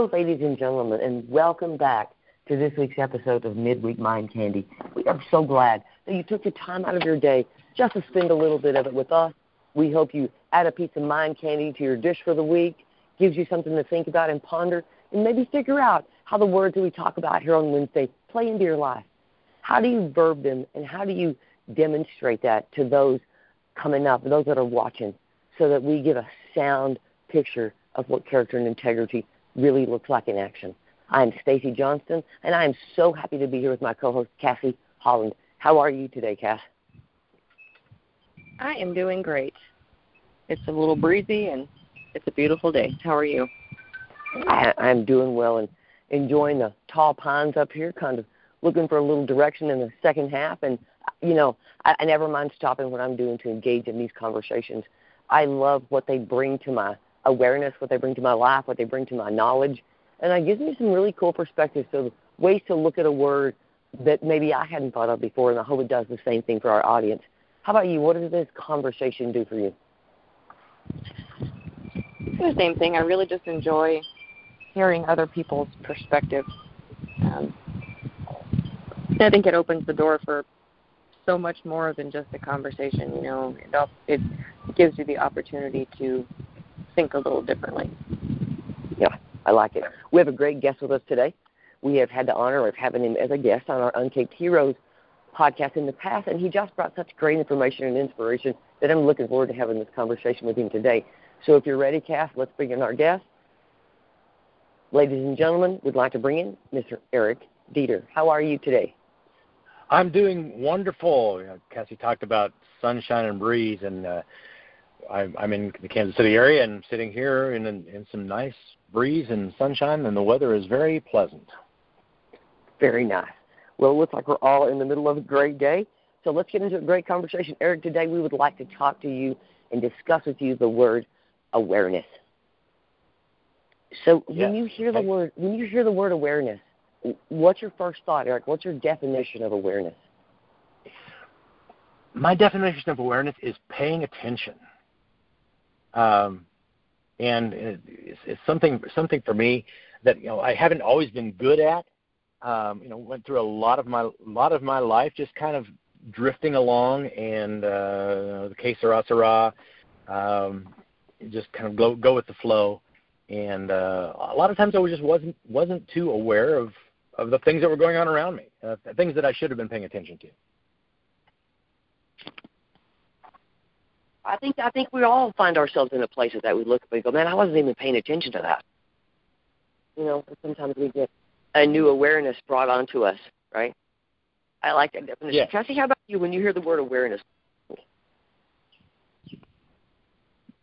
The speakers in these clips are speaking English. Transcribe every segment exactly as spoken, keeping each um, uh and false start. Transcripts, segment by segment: Hello, ladies and gentlemen, and welcome back to this week's episode of Midweek Mind Candy. We are so glad that you took the time out of your day just to spend a little bit of it with us. We hope you add a piece of mind candy to your dish for the week, gives you something to think about and ponder, and maybe figure out how the words that we talk about here on Wednesday play into your life. How do you verb them, and how do you demonstrate that to those coming up, those that are watching, so that we get a sound picture of what character and integrity really looks like in action. I am Stacey Johnston, and I am so happy to be here with my co-host, Cassie Holland. How are you today, Cass? I am doing great. It's a little breezy, and it's a beautiful day. How are you? I, I'm doing well and enjoying the tall pines up here, kind of looking for a little direction in the second half. And, you know, I, I never mind stopping what I'm doing to engage in these conversations. I love what they bring to my awareness, what they bring to my life, what they bring to my knowledge. And it gives me some really cool perspectives, so ways to look at a word that maybe I hadn't thought of before, and I hope it does the same thing for our audience. How about you? What does this conversation do for you? The same thing. I really just enjoy hearing other people's perspectives. Um, I think it opens the door for so much more than just a conversation. You know, it, it gives you the opportunity to think a little differently. Yeah, I like it. We have a great guest with us today. We have had the honor of having him as a guest on our Uncaped Heroes podcast in the past, and he just brought such great information and inspiration that I'm looking forward to having this conversation with him today. So if you're ready, Cass, let's bring in our guest. Ladies and gentlemen, we'd like to bring in Mister Eric Dieter. How are you today? I'm doing wonderful. You know, Cassie talked about sunshine and breeze, and uh, I, I'm in the Kansas City area, and I'm sitting here in, in, in some nice breeze and sunshine, and the weather is very pleasant. Very nice. Well, it looks like we're all in the middle of a great day, so let's get into a great conversation. Eric, today we would like to talk to you and discuss with you the word awareness. So when yes. you hear the word, when you hear the word awareness, what's your first thought, Eric? What's your definition of awareness? My definition of awareness is paying attention, um, and it's, it's something something for me that you know I haven't always been good at. Um, you know, went through a lot of my lot of my life just kind of drifting along, and uh, the que sera sera, um, just kind of go go with the flow. And uh, a lot of times I just wasn't wasn't too aware of, of the things that were going on around me, uh, things that I should have been paying attention to. I think I think we all find ourselves in a place that we look at and go, man, I wasn't even paying attention to that. You know, sometimes we get a new awareness brought onto us, right? I like that definition. Yeah. Cassie, how about you when you hear the word awareness?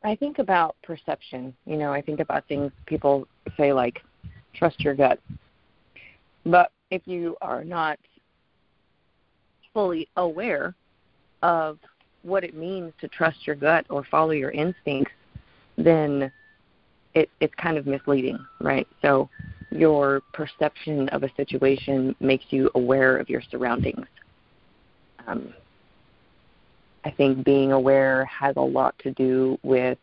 I think about perception. You know, I think about things people say like, trust your gut. But if you are not fully aware of what it means to trust your gut or follow your instincts, then it, it's kind of misleading, right? So your perception of a situation makes you aware of your surroundings. Um I think being aware has a lot to do with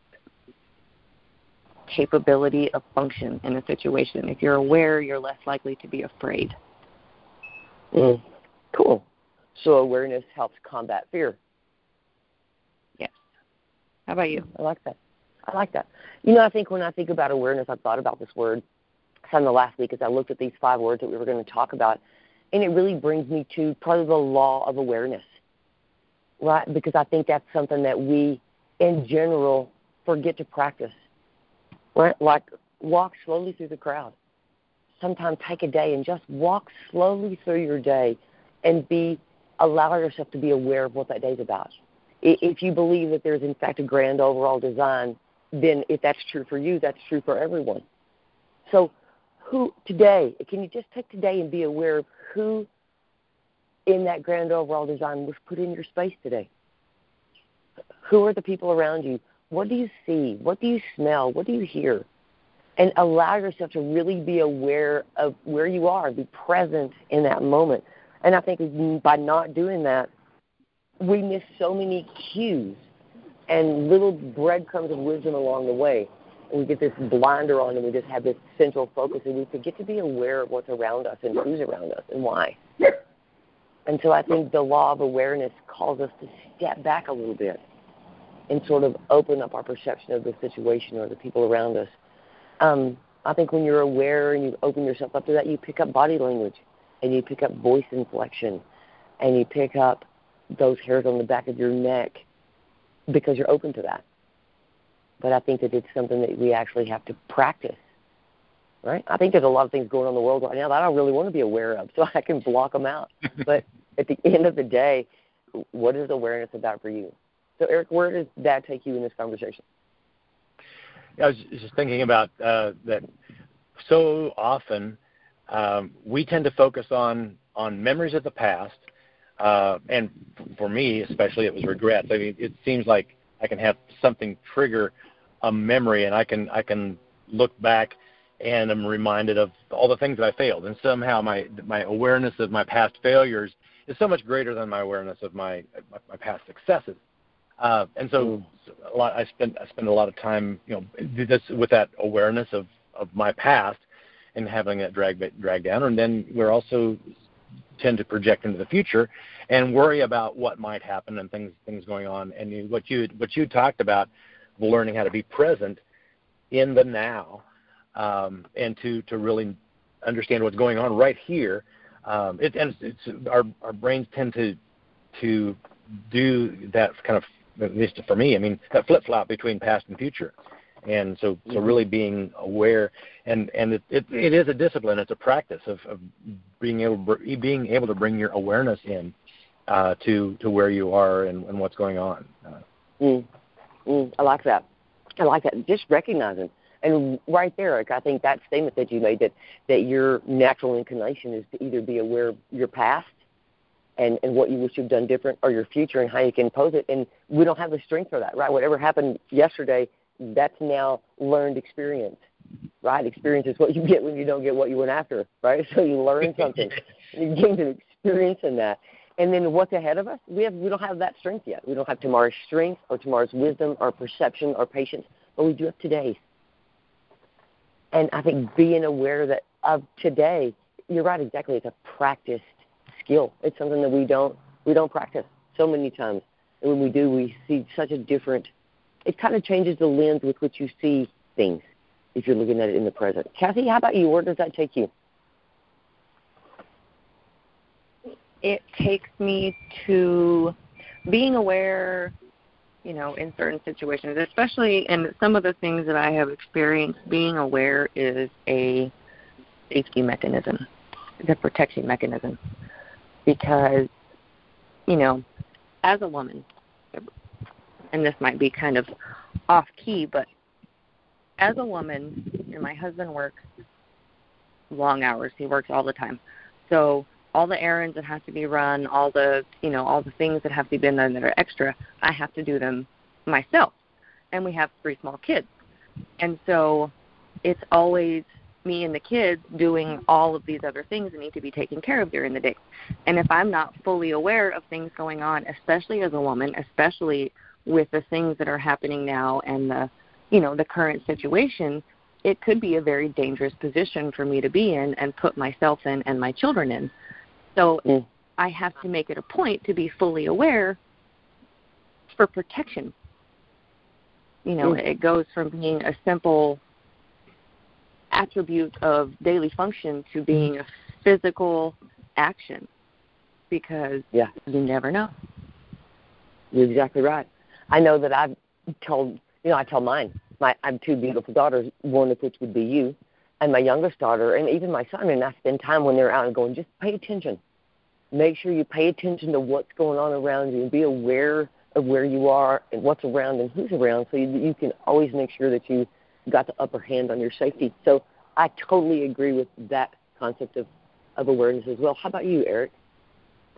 capability of function in a situation. If you're aware, you're less likely to be afraid. Mm. Cool. So awareness helps combat fear. Yes. How about you? I like that. I like that. You know, I think when I think about awareness, I've thought about this word from the last week as I looked at these five words that we were going to talk about, and it really brings me to probably the law of awareness. Right, because I think that's something that we, in general, forget to practice. Right? Like, walk slowly through the crowd. Sometimes take a day and just walk slowly through your day and be allow yourself to be aware of what that day's about. If you believe that there's, in fact, a grand overall design, then if that's true for you, that's true for everyone. So who today, can you just take today and be aware of who in that grand overall design was put in your space today? Who are the people around you? What do you see? What do you smell? What do you hear? And allow yourself to really be aware of where you are, be present in that moment. And I think by not doing that, we miss so many cues and little breadcrumbs of wisdom along the way. and we get this blinder on and we just have this central focus, and we forget to be aware of what's around us and who's around us and why. And so I think the law of awareness calls us to step back a little bit and sort of open up our perception of the situation or the people around us. Um, I think when you're aware and you open yourself up to that, you pick up body language and you pick up voice inflection and you pick up those hairs on the back of your neck because you're open to that. But I think that it's something that we actually have to practice, right? I think there's a lot of things going on in the world right now that I don't really want to be aware of, so I can block them out. But at the end of the day, what is awareness about for you? So, Eric, where does that take you in this conversation? I was just thinking about uh, that so often um, we tend to focus on, on memories of the past, uh, and for me especially it was regrets. I mean, it seems like I can have something trigger a memory, and I can I can look back and I'm reminded of all the things that I failed, and somehow my my awareness of my past failures is so much greater than my awareness of my my, my past successes. Uh, and so, a lot, I spend I spend a lot of time, you know, this, with that awareness of, of my past, and having that drag drag down. And then we're also tend to project into the future, and worry about what might happen and things things going on. And you, what you what you talked about, learning how to be present in the now, um, and to to really understand what's going on right here. Um, it and it's, it's, our our brains tend to to do that kind of, at least for me, I mean, that flip-flop between past and future. And so, so really being aware, and, and it, it, it is a discipline, it's a practice of, of being able being able to bring your awareness in uh, to to where you are and, and what's going on. Uh, mm. Mm. I like that. I like that. Just recognizing. And right there, I think that statement that you made, that, that your natural inclination is to either be aware of your past And, and what you wish you'd done different, or your future and how you can pose it. And we don't have the strength for that, right? Whatever happened yesterday, that's now learned experience, right? Experience is what you get when you don't get what you went after, right? So you learn something. You gain an experience in that. And then what's ahead of us? We have we don't have that strength yet. We don't have tomorrow's strength or tomorrow's wisdom or perception or patience, but we do have today's. And I think being aware that of today, you're right, exactly, it's a practice skill. It's something that we don't we don't practice so many times, and when we do, we see such a different. It kind of changes the lens with which you see things if you're looking at it in the present. Kathy, how about you? Where does that take you? It takes me to being aware, you know, in certain situations, especially, and some of the things that I have experienced. Being aware is a safety mechanism, it's a protection mechanism. Because, you know, as a woman, and this might be kind of off key, but as a woman, and my husband works long hours. He works all the time. So all the errands that have to be run, all the, you know, all the things that have to be done that are extra, I have to do them myself. And we have three small kids. And so it's always me and the kids doing all of these other things that need to be taken care of during the day. And if I'm not fully aware of things going on, especially as a woman, especially with the things that are happening now and the, you know, the current situation, it could be a very dangerous position for me to be in and put myself in and my children in. So mm. I have to make it a point to be fully aware for protection. You know, mm. it goes from being a simple attribute of daily function to being a physical action, because yeah. you never know. You're exactly right. I know that I've told, you know, I tell mine, my, I have two beautiful daughters, one of which would be you, and my youngest daughter, and even my son, and I spend time when they're out and going, just pay attention. Make sure you pay attention to what's going on around you and be aware of where you are and what's around and who's around, so you, you can always make sure that you got the upper hand on your safety. So I totally agree with that concept of, of awareness as well. How about you, Eric?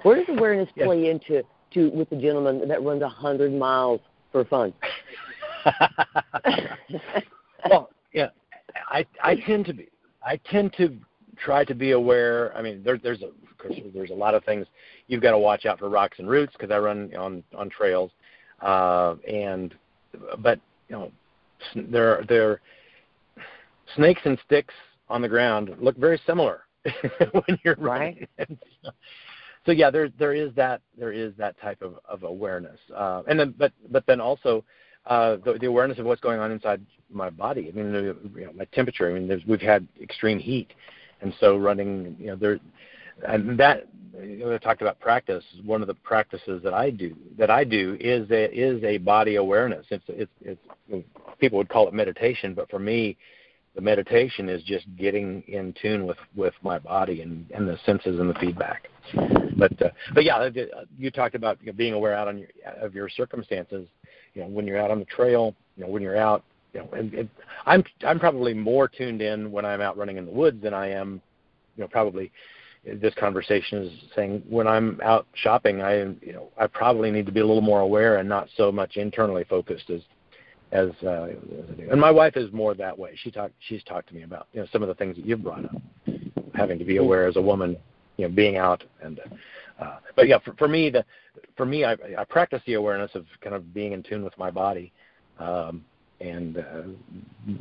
Where does awareness yes. play into to with the gentleman that runs one hundred miles for fun? Well, yeah, I I tend to be I tend to try to be aware. I mean, there, there's a of course, there's a lot of things you've got to watch out for, rocks and roots, because I run on on trails, uh, and but you know. There, there, snakes and sticks on the ground look very similar when you're running. Right. So yeah, there there is that there is that type of, of awareness, uh, and then but but then also uh, the, the awareness of what's going on inside my body. I mean, the, you know, my temperature. I mean, there's, we've had extreme heat, and so running, you know, there, and that you know, I talked about practice. One of the practices that I do that I do is a, is a body awareness. It's, it's it's people would call it meditation, but for me, the meditation is just getting in tune with, with my body and, and the senses and the feedback. But uh, but yeah, you talked about you know, being aware out on your, of your circumstances. You know, when you're out on the trail, you know, when you're out, you know, and, and I'm I'm probably more tuned in when I'm out running in the woods than I am, you know, probably. This conversation is saying when I'm out shopping, I you know I probably need to be a little more aware and not so much internally focused as. As, uh, and my wife is more that way. She talked. She's talked to me about you know some of the things that you've brought up, having to be aware as a woman, you know, being out and. Uh, but yeah, for, for me, the for me, I, I practice the awareness of kind of being in tune with my body, um, and uh,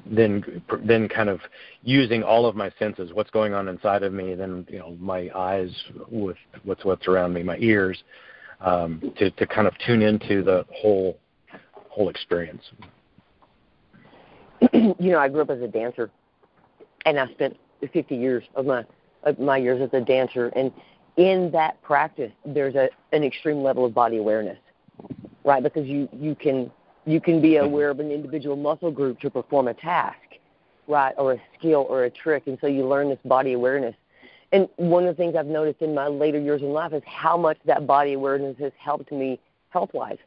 then then kind of using all of my senses, what's going on inside of me, then you know my eyes with what's what's around me, my ears, um, to to kind of tune into the whole whole experience. You know, I grew up as a dancer, and I spent fifty years of my of my years as a dancer. And in that practice, there's a an extreme level of body awareness, right? Because you, you can you can be aware of an individual muscle group to perform a task, right, or a skill or a trick. And so you learn this body awareness. And one of the things I've noticed in my later years in life is how much that body awareness has helped me health-wise,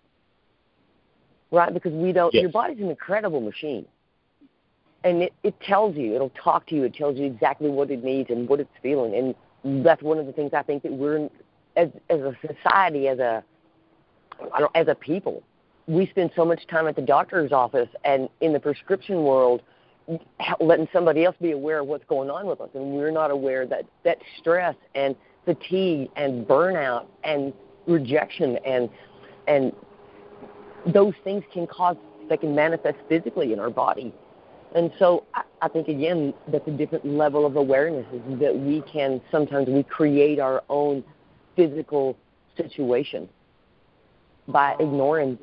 right? Because we don't. Yes. Your body's an incredible machine. And it, it tells you, it'll talk to you, it tells you exactly what it needs and what it's feeling. And that's one of the things I think that we're, as as a society, as a, I don't, as a people, we spend so much time at the doctor's office and in the prescription world letting somebody else be aware of what's going on with us. And we're not aware that, that stress and fatigue and burnout and rejection and and those things can cause, they can manifest physically in our body. And so I, I think, again, that's a different level of awareness, is that we can sometimes we create our own physical situation by ignoring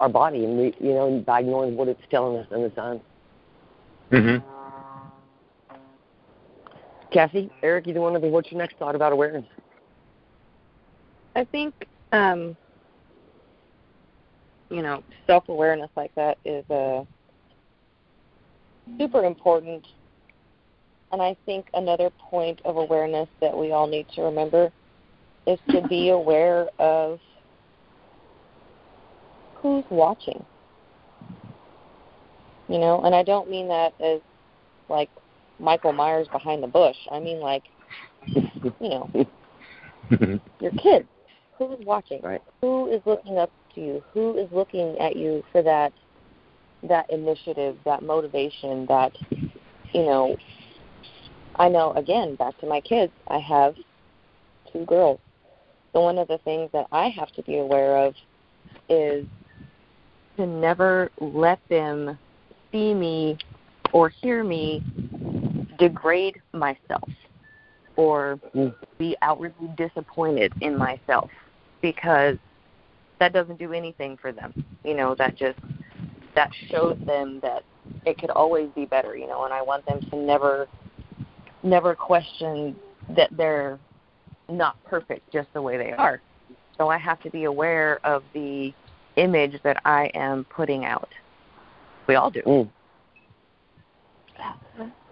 our body and, we, you know, by ignoring what it's telling us in the signs. Mm-hmm. Cassie, Eric, either one of you, what's your next thought about awareness? I think, um, you know, self-awareness like that is a... Uh, super important. And I think another point of awareness that we all need to remember is to be aware of who's watching. You know, and I don't mean that as like Michael Myers behind the bush. I mean like, you know, your kids. Who's watching? Right. Who is looking up to you? Who is looking at you for that that initiative, that motivation, that, you know, I know, again, back to my kids, I have two girls. So one of the things that I have to be aware of is to never let them see me or hear me degrade myself or be outwardly disappointed in myself, because that doesn't do anything for them. You know, that just... that shows them that it could always be better, you know, and I want them to never, never question that they're not perfect just the way they are. So I have to be aware of the image that I am putting out. We all do.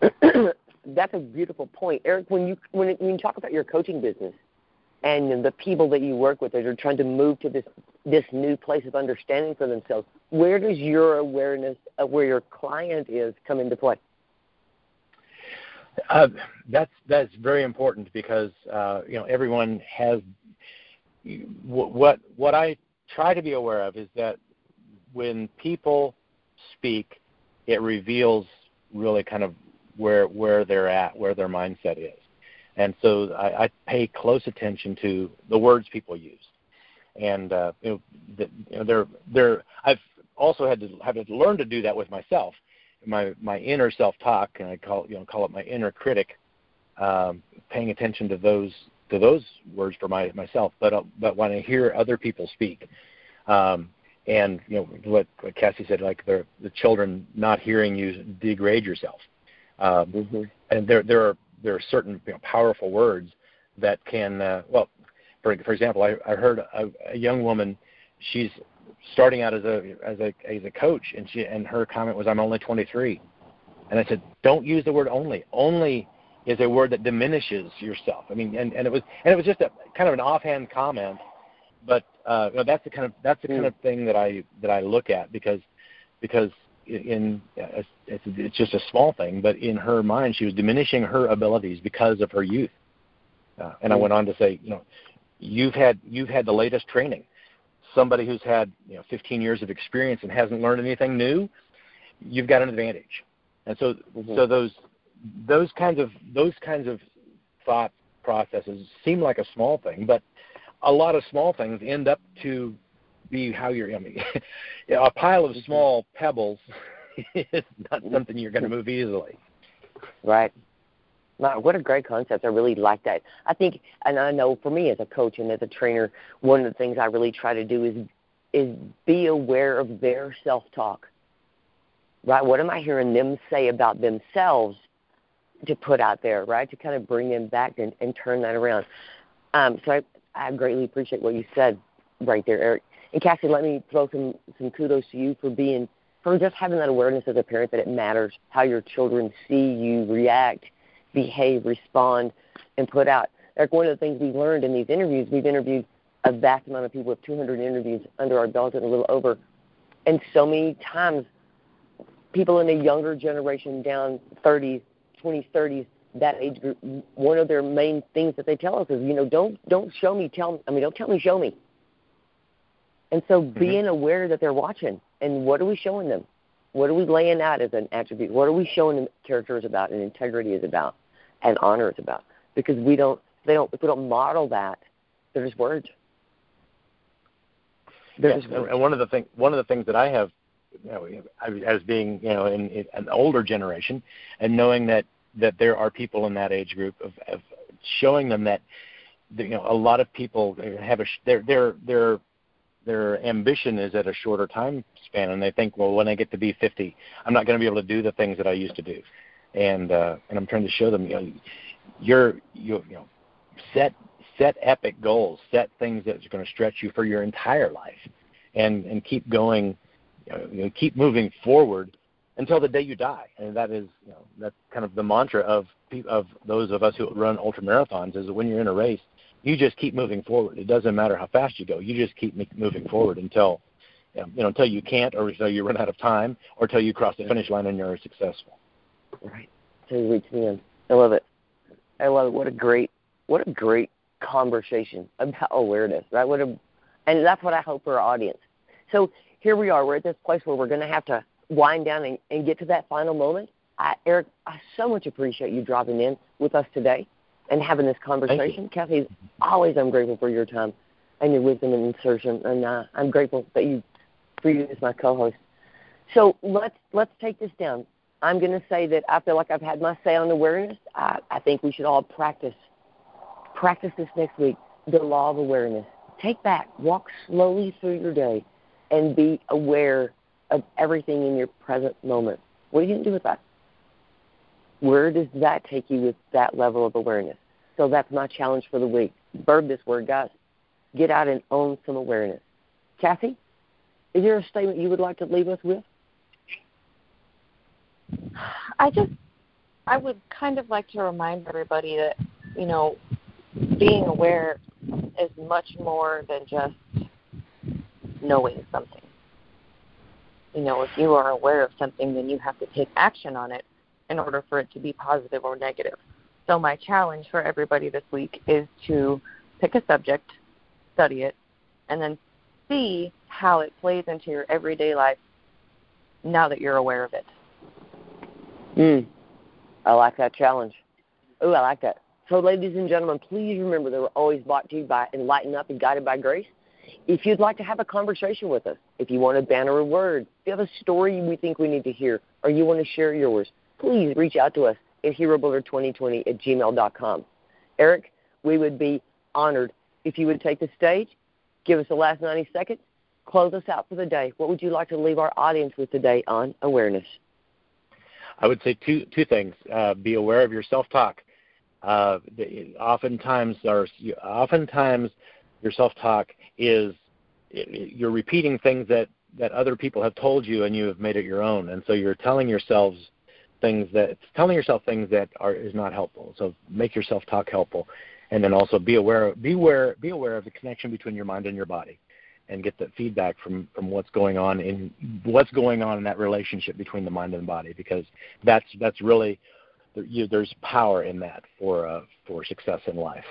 Mm. That's a beautiful point. Eric, when you, when, when you talk about your coaching business and the people that you work with that are trying to move to this this new place of understanding for themselves, where does your awareness of where your client is come into play? Uh, that's that's very important, because uh, you know everyone has what what I try to be aware of is that when people speak, it reveals really kind of where where they're at, where their mindset is. And so I, I pay close attention to the words people use, and uh, you know, the, you know, they're they're. I've also had to have to learn to do that with myself, my my inner self-talk, and I call you know call it my inner critic, um, paying attention to those to those words for my myself. But uh, but when I hear other people speak, um, and you know what, what Cassie said, like the the children not hearing you degrade yourself, um, mm-hmm. and there there are there are certain you know, powerful words that can uh, well, for for example, I, I heard a, a young woman, she's starting out as a as a as a coach, and she and her comment was, "I'm only twenty-three," and I said, "Don't use the word only. Only is a word that diminishes yourself." I mean, and, and it was and it was just a kind of an offhand comment, but uh, you know, that's the kind of that's the mm. kind of thing that I that I look at because because in uh, it's, it's just a small thing, but in her mind, she was diminishing her abilities because of her youth, uh, and mm. I went on to say, you know, you've had you've had the latest training. Somebody who's had you know, fifteen years of experience and hasn't learned anything new, you've got an advantage. And so, mm-hmm. so those those kinds of those kinds of thought processes seem like a small thing, but a lot of small things end up to be how you're. I mean, a pile of small pebbles is not something you're going to move easily. Right. Wow, what a great concept. I really like that. I think, and I know for me as a coach and as a trainer, one of the things I really try to do is is be aware of their self-talk, right? What am I hearing them say about themselves to put out there, right, to kind of bring them back and, and turn that around? Um, so I, I greatly appreciate what you said right there, Eric. And, Cassie, let me throw some, some kudos to you for being, for just having that awareness as a parent that it matters how your children see you react, behave, respond, and put out. Eric, one of the things we learned in these interviews, we've interviewed a vast amount of people with two hundred interviews under our belt and a little over, and so many times people in the younger generation, down thirties, twenties, thirties, that age group, one of their main things that they tell us is, you know, don't don't show me, tell me. I mean, don't tell me, show me. And so mm-hmm. being aware that they're watching, and what are we showing them? What are we laying out as an attribute? What are we showing them character is about, and integrity is about, and honor is about? Because we don't, they don't, if we don't model that, they're just words. They're yes, just words. And one of the thing, one of the things that I have, you know, as being, you know, in, in an older generation, and knowing that, that there are people in that age group of, of showing them that, you know, a lot of people have a they're they're they're. Their ambition is at a shorter time span, and they think, well, when I get to be fifty, I'm not going to be able to do the things that I used to do. And uh, and I'm trying to show them, you know, you're, you know, set set epic goals, set things that's going to stretch you for your entire life, and and keep going, you know, keep moving forward until the day you die. And that is, you know, that's kind of the mantra of of those of us who run ultramarathons, is that when you're in a race, you just keep moving forward. It doesn't matter how fast you go. You just keep moving forward until, you know, until you can't, or until you run out of time, or until you cross the finish line and you're successful. Right. Until you reach the end. I love it. I love it. What a great, what a great conversation about awareness, right? What a, and that's what I hope for our audience. So here we are. We're at this place where we're going to have to wind down and, and get to that final moment. I, Eric, I so much appreciate you dropping in with us today and having this conversation. Kathy, always I'm grateful for your time and your wisdom and insertion, and uh, I'm grateful that you, for you as my co-host. So let's let's take this down. I'm going to say that I feel like I've had my say on awareness. I, I think we should all practice, practice this next week, the law of awareness. Take back, walk slowly through your day, and be aware of everything in your present moment. What are you going to do with that? Where does that take you with that level of awareness? So that's my challenge for the week. Verb this word, guys. Get out and own some awareness. Kathy, is there a statement you would like to leave us with? I just, I would kind of like to remind everybody that, you know, being aware is much more than just knowing something. You know, if you are aware of something, then you have to take action on it in order for it to be positive or negative. So my challenge for everybody this week is to pick a subject, study it, and then see how it plays into your everyday life now that you're aware of it. Mm. I like that challenge. Ooh, I like that. So, ladies and gentlemen, please remember that we're always brought to you by Enlighten Up and Guided by Grace. If you'd like to have a conversation with us, if you want to banner a word, if you have a story we think we need to hear, or you want to share yours, please reach out to us at hero builder twenty twenty at gmail dot com. Eric, we would be honored if you would take the stage, give us the last ninety seconds, close us out for the day. What would you like to leave our audience with today on awareness? I would say two two things. Uh, be aware of your self-talk. Uh, oftentimes, our, oftentimes, your self-talk is you're repeating things that, that other people have told you, and you have made it your own. And so you're telling yourselves things that telling yourself things that are is not helpful. So make your self-talk helpful, and then also be aware be aware be aware of the connection between your mind and your body, and get the feedback from, from what's going on in what's going on in that relationship between the mind and the body, because that's that's really you, there's power in that for uh, for success in life.